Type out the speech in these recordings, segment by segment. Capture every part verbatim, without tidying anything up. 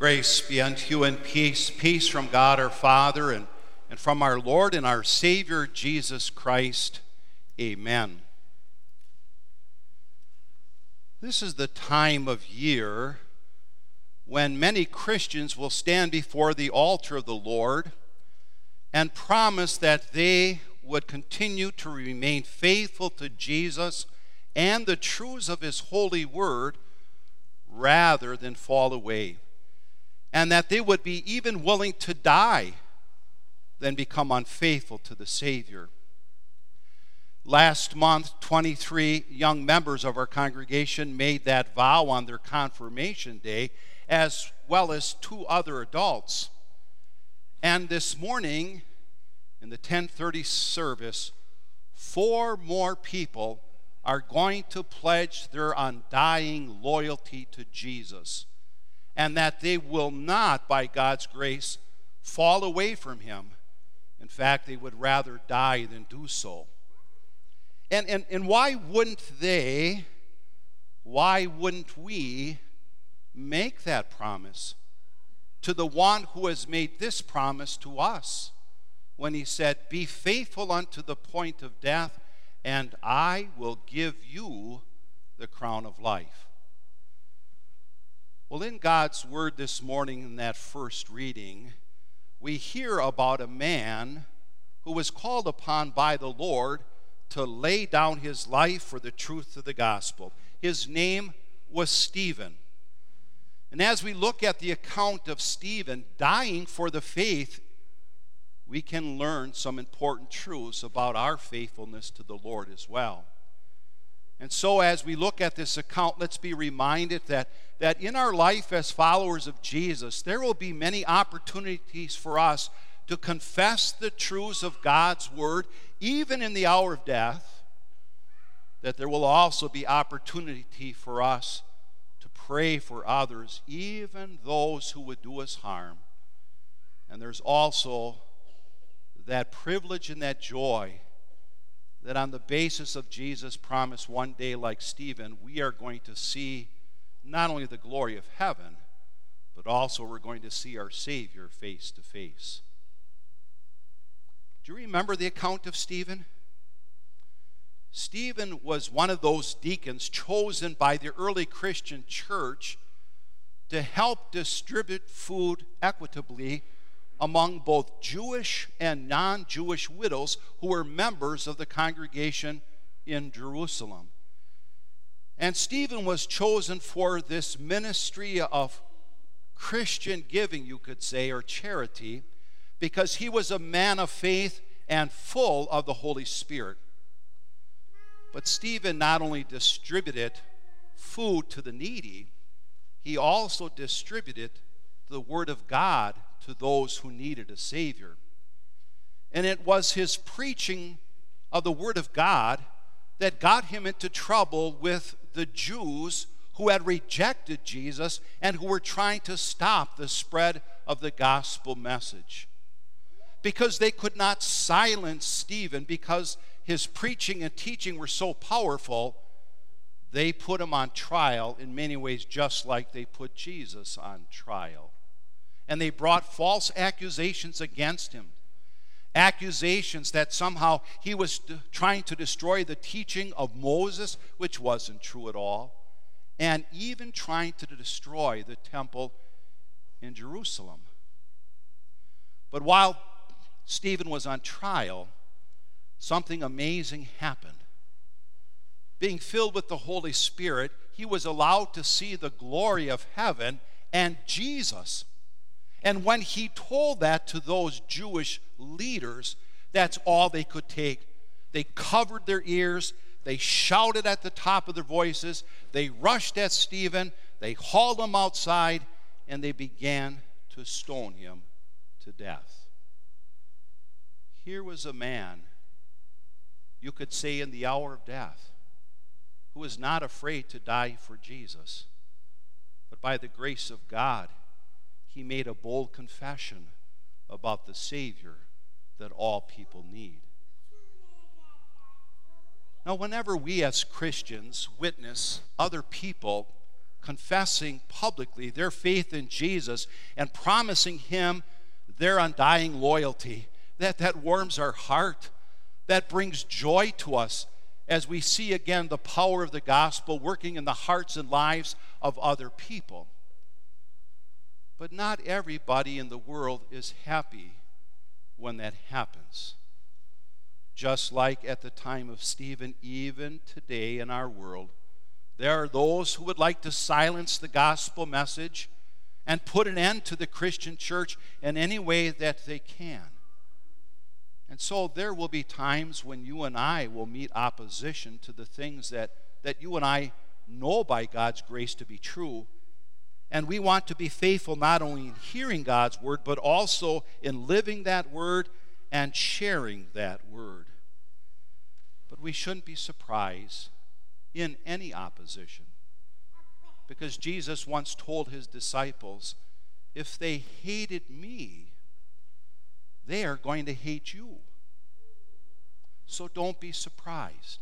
Grace be unto you and peace, peace from God our Father and, and from our Lord and our Savior Jesus Christ. Amen. This is the time of year when many Christians will stand before the altar of the Lord and promise that they would continue to remain faithful to Jesus and the truths of His holy word rather than fall away, and that they would be even willing to die than become unfaithful to the Savior. Last month, twenty-three young members of our congregation made that vow on their confirmation day, as well as two other adults. And this morning, in the ten thirty service, four more people are going to pledge their undying loyalty to Jesus, and that they will not, by God's grace, fall away from Him. In fact, they would rather die than do so. And, and, and why wouldn't they, why wouldn't we make that promise to the one who has made this promise to us when He said, "Be faithful unto the point of death, and I will give you the crown of life"? Well, in God's Word this morning, in that first reading, we hear about a man who was called upon by the Lord to lay down his life for the truth of the gospel. His name was Stephen. And as we look at the account of Stephen dying for the faith, we can learn some important truths about our faithfulness to the Lord as well. And so as we look at this account, let's be reminded that, that in our life as followers of Jesus, there will be many opportunities for us to confess the truths of God's Word, even in the hour of death, that there will also be opportunity for us to pray for others, even those who would do us harm. And there's also that privilege and that joy that on the basis of Jesus' promise, one day, like Stephen, we are going to see not only the glory of heaven, but also we're going to see our Savior face to face. Do you remember the account of Stephen? Stephen was one of those deacons chosen by the early Christian church to help distribute food equitably among both Jewish and non-Jewish widows who were members of the congregation in Jerusalem. And Stephen was chosen for this ministry of Christian giving, you could say, or charity, because he was a man of faith and full of the Holy Spirit. But Stephen not only distributed food to the needy, he also distributed the Word of God to those who needed a Savior. And it was his preaching of the Word of God that got him into trouble with the Jews who had rejected Jesus and who were trying to stop the spread of the gospel message, because they could not silence Stephen, because his preaching and teaching were so powerful. They put him on trial in many ways, just like they put Jesus on trial. And they brought false accusations against him, accusations that somehow he was d- trying to destroy the teaching of Moses, which wasn't true at all, and even trying to destroy the temple in Jerusalem. But while Stephen was on trial, something amazing happened. Being filled with the Holy Spirit, he was allowed to see the glory of heaven and Jesus. And when he told that to those Jewish leaders, that's all they could take. They covered their ears. They shouted at the top of their voices. They rushed at Stephen. They hauled him outside, and they began to stone him to death. Here was a man, you could say in the hour of death, who was not afraid to die for Jesus. But by the grace of God, he made a bold confession about the Savior that all people need. Now, whenever we as Christians witness other people confessing publicly their faith in Jesus and promising him their undying loyalty. That, that warms our heart. That brings joy to us as we see again the power of the gospel working in the hearts and lives of other people. But not everybody in the world is happy when that happens. Just like at the time of Stephen, even today in our world, there are those who would like to silence the gospel message and put an end to the Christian church in any way that they can. And so there will be times when you and I will meet opposition to the things that, that you and I know by God's grace to be true. And we want to be faithful not only in hearing God's word, but also in living that word and sharing that word. But we shouldn't be surprised in any opposition, because Jesus once told his disciples, if they hated me, they are going to hate you. So don't be surprised,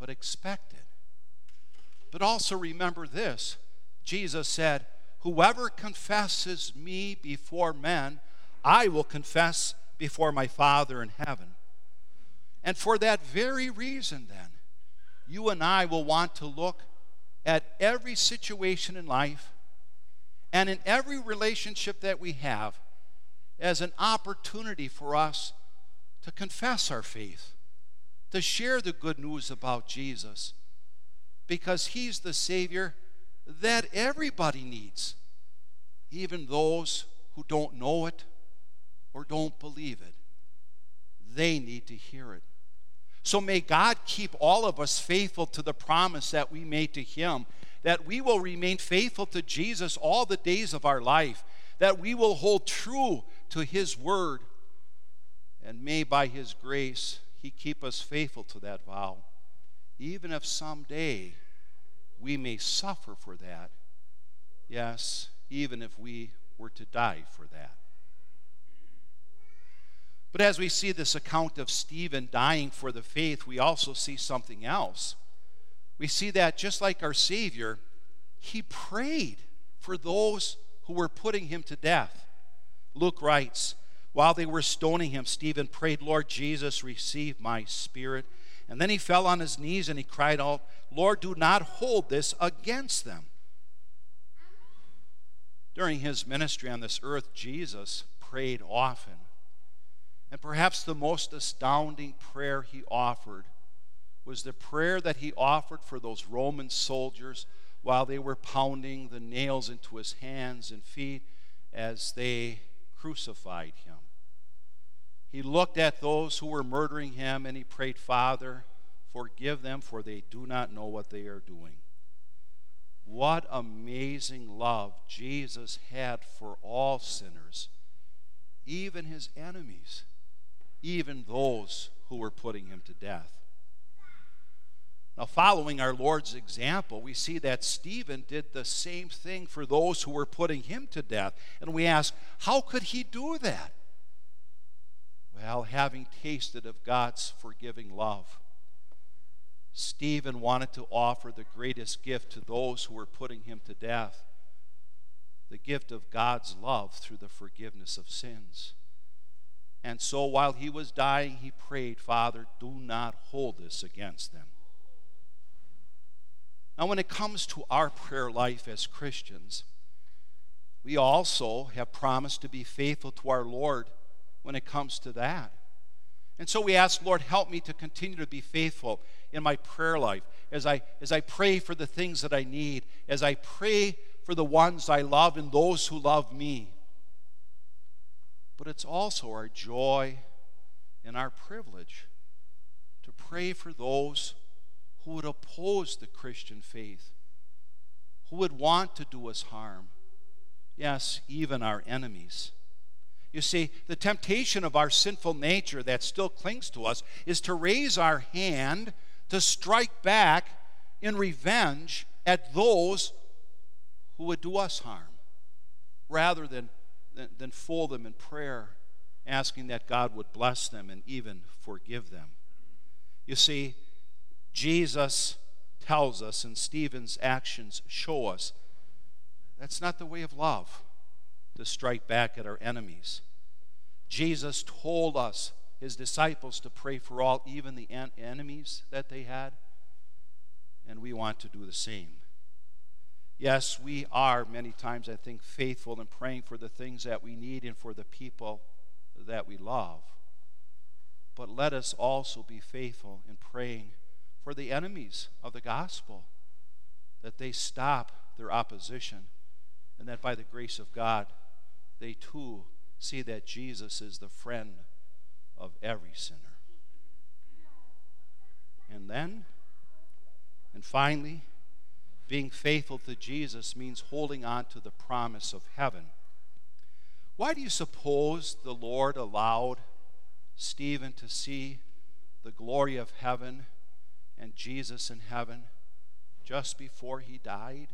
but expect it. But also remember this, Jesus said, whoever confesses me before men, I will confess before my Father in heaven. And for that very reason then, you and I will want to look at every situation in life and in every relationship that we have as an opportunity for us to confess our faith, to share the good news about Jesus, because he's the Savior that everybody needs, even those who don't know it or don't believe it. They need to hear it. So may God keep all of us faithful to the promise that we made to him, that we will remain faithful to Jesus all the days of our life, that we will hold true to his word, and may by his grace he keep us faithful to that vow, even if someday we may suffer for that. Yes, even if we were to die for that. But as we see this account of Stephen dying for the faith, we also see something else. We see that just like our Savior, he prayed for those who were putting him to death. Luke writes, while they were stoning him, Stephen prayed, Lord Jesus, receive my spirit. And then he fell on his knees and he cried out, Lord, do not hold this against them. During his ministry on this earth, Jesus prayed often. And perhaps the most astounding prayer he offered was the prayer that he offered for those Roman soldiers while they were pounding the nails into his hands and feet as they crucified him. He looked at those who were murdering him and he prayed, Father, forgive them, for they do not know what they are doing. What amazing love Jesus had for all sinners, even his enemies, even those who were putting him to death. Now, following our Lord's example, we see that Stephen did the same thing for those who were putting him to death. And we ask, how could he do that? Well, having tasted of God's forgiving love, Stephen wanted to offer the greatest gift to those who were putting him to death, the gift of God's love through the forgiveness of sins. And so while he was dying, he prayed, Father, do not hold this against them. Now, when it comes to our prayer life as Christians, we also have promised to be faithful to our Lord when it comes to that. And so we ask, Lord, help me to continue to be faithful in my prayer life as I, as I pray for the things that I need, as I pray for the ones I love and those who love me. But it's also our joy and our privilege to pray for those who would oppose the Christian faith, who would want to do us harm, yes, even our enemies. You see, the temptation of our sinful nature that still clings to us is to raise our hand to strike back in revenge at those who would do us harm, rather than, than, than fool them in prayer, asking that God would bless them and even forgive them. You see, Jesus tells us and Stephen's actions show us, that's not the way of love, to strike back at our enemies. Jesus told us, his disciples, to pray for all, even the en- enemies that they had, and we want to do the same. Yes, we are many times, I think, faithful in praying for the things that we need and for the people that we love. But let us also be faithful in praying for the enemies of the gospel, that they stop their opposition, and that by the grace of God, they too see that Jesus is the friend of every sinner. And then, and finally, being faithful to Jesus means holding on to the promise of heaven. Why do you suppose the Lord allowed Stephen to see the glory of heaven and Jesus in heaven just before he died?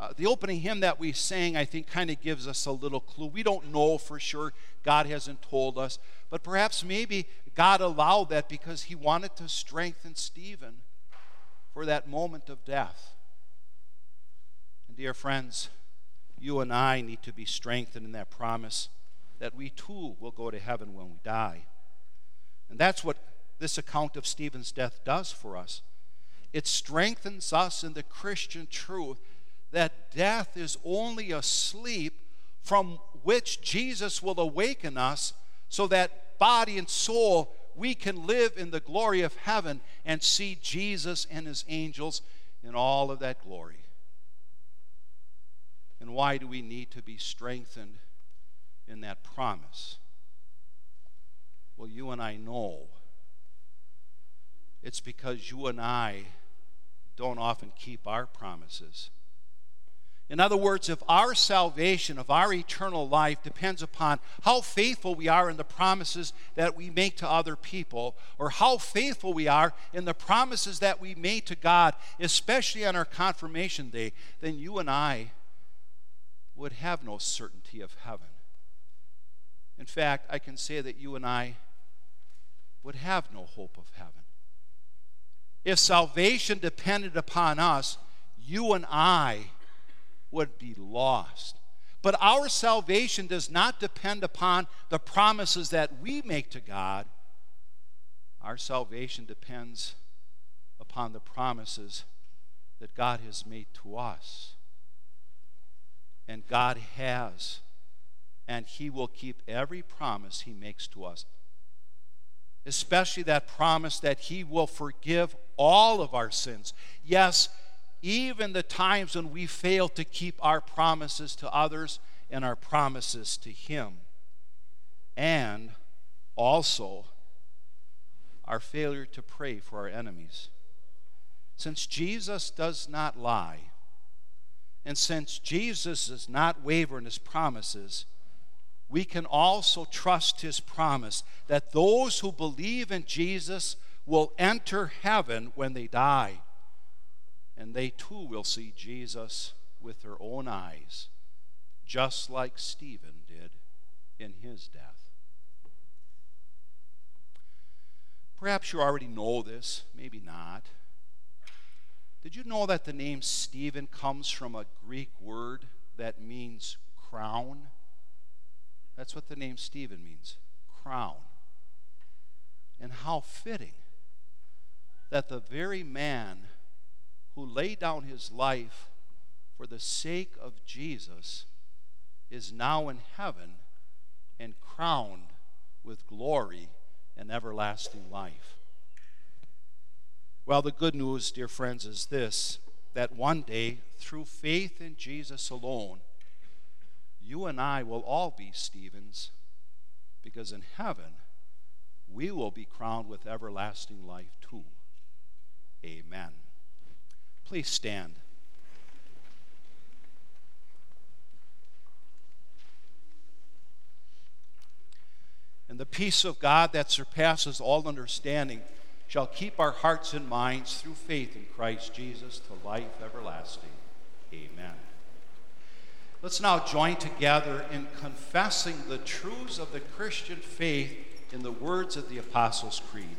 Uh, the opening hymn that we sang, I think, kind of gives us a little clue. We don't know for sure. God hasn't told us. But perhaps maybe God allowed that because he wanted to strengthen Stephen for that moment of death. And dear friends, you and I need to be strengthened in that promise that we too will go to heaven when we die. And that's what this account of Stephen's death does for us. It strengthens us in the Christian truth that death is only a sleep from which Jesus will awaken us, so that body and soul we can live in the glory of heaven and see Jesus and his angels in all of that glory. And why do we need to be strengthened in that promise? Well, you and I know it's because you and I don't often keep our promises. In other words, if our salvation, if our eternal life depends upon how faithful we are in the promises that we make to other people, or how faithful we are in the promises that we made to God, especially on our confirmation day, then you and I would have no certainty of heaven. In fact, I can say that you and I would have no hope of heaven. If salvation depended upon us, you and I would be lost. But our salvation does not depend upon the promises that we make to God. Our salvation depends upon the promises that God has made to us. And God has, and he will keep every promise he makes to us, especially that promise that he will forgive all of our sins. Yes, even the times when we fail to keep our promises to others and our promises to him. And also our failure to pray for our enemies. Since Jesus does not lie, and since Jesus does not waver in his promises, we can also trust his promise that those who believe in Jesus will enter heaven when they die. And they too will see Jesus with their own eyes, just like Stephen did in his death. Perhaps you already know this, maybe not. Did you know that the name Stephen comes from a Greek word that means crown? That's what the name Stephen means, crown. And how fitting that the very man who laid down his life for the sake of Jesus is now in heaven and crowned with glory and everlasting life. Well, the good news, dear friends, is this, that one day, through faith in Jesus alone, you and I will all be Stevens, because in heaven, we will be crowned with everlasting life too. Amen. Please stand. And the peace of God that surpasses all understanding shall keep our hearts and minds through faith in Christ Jesus to life everlasting. Amen. Let's now join together in confessing the truths of the Christian faith in the words of the Apostles' Creed.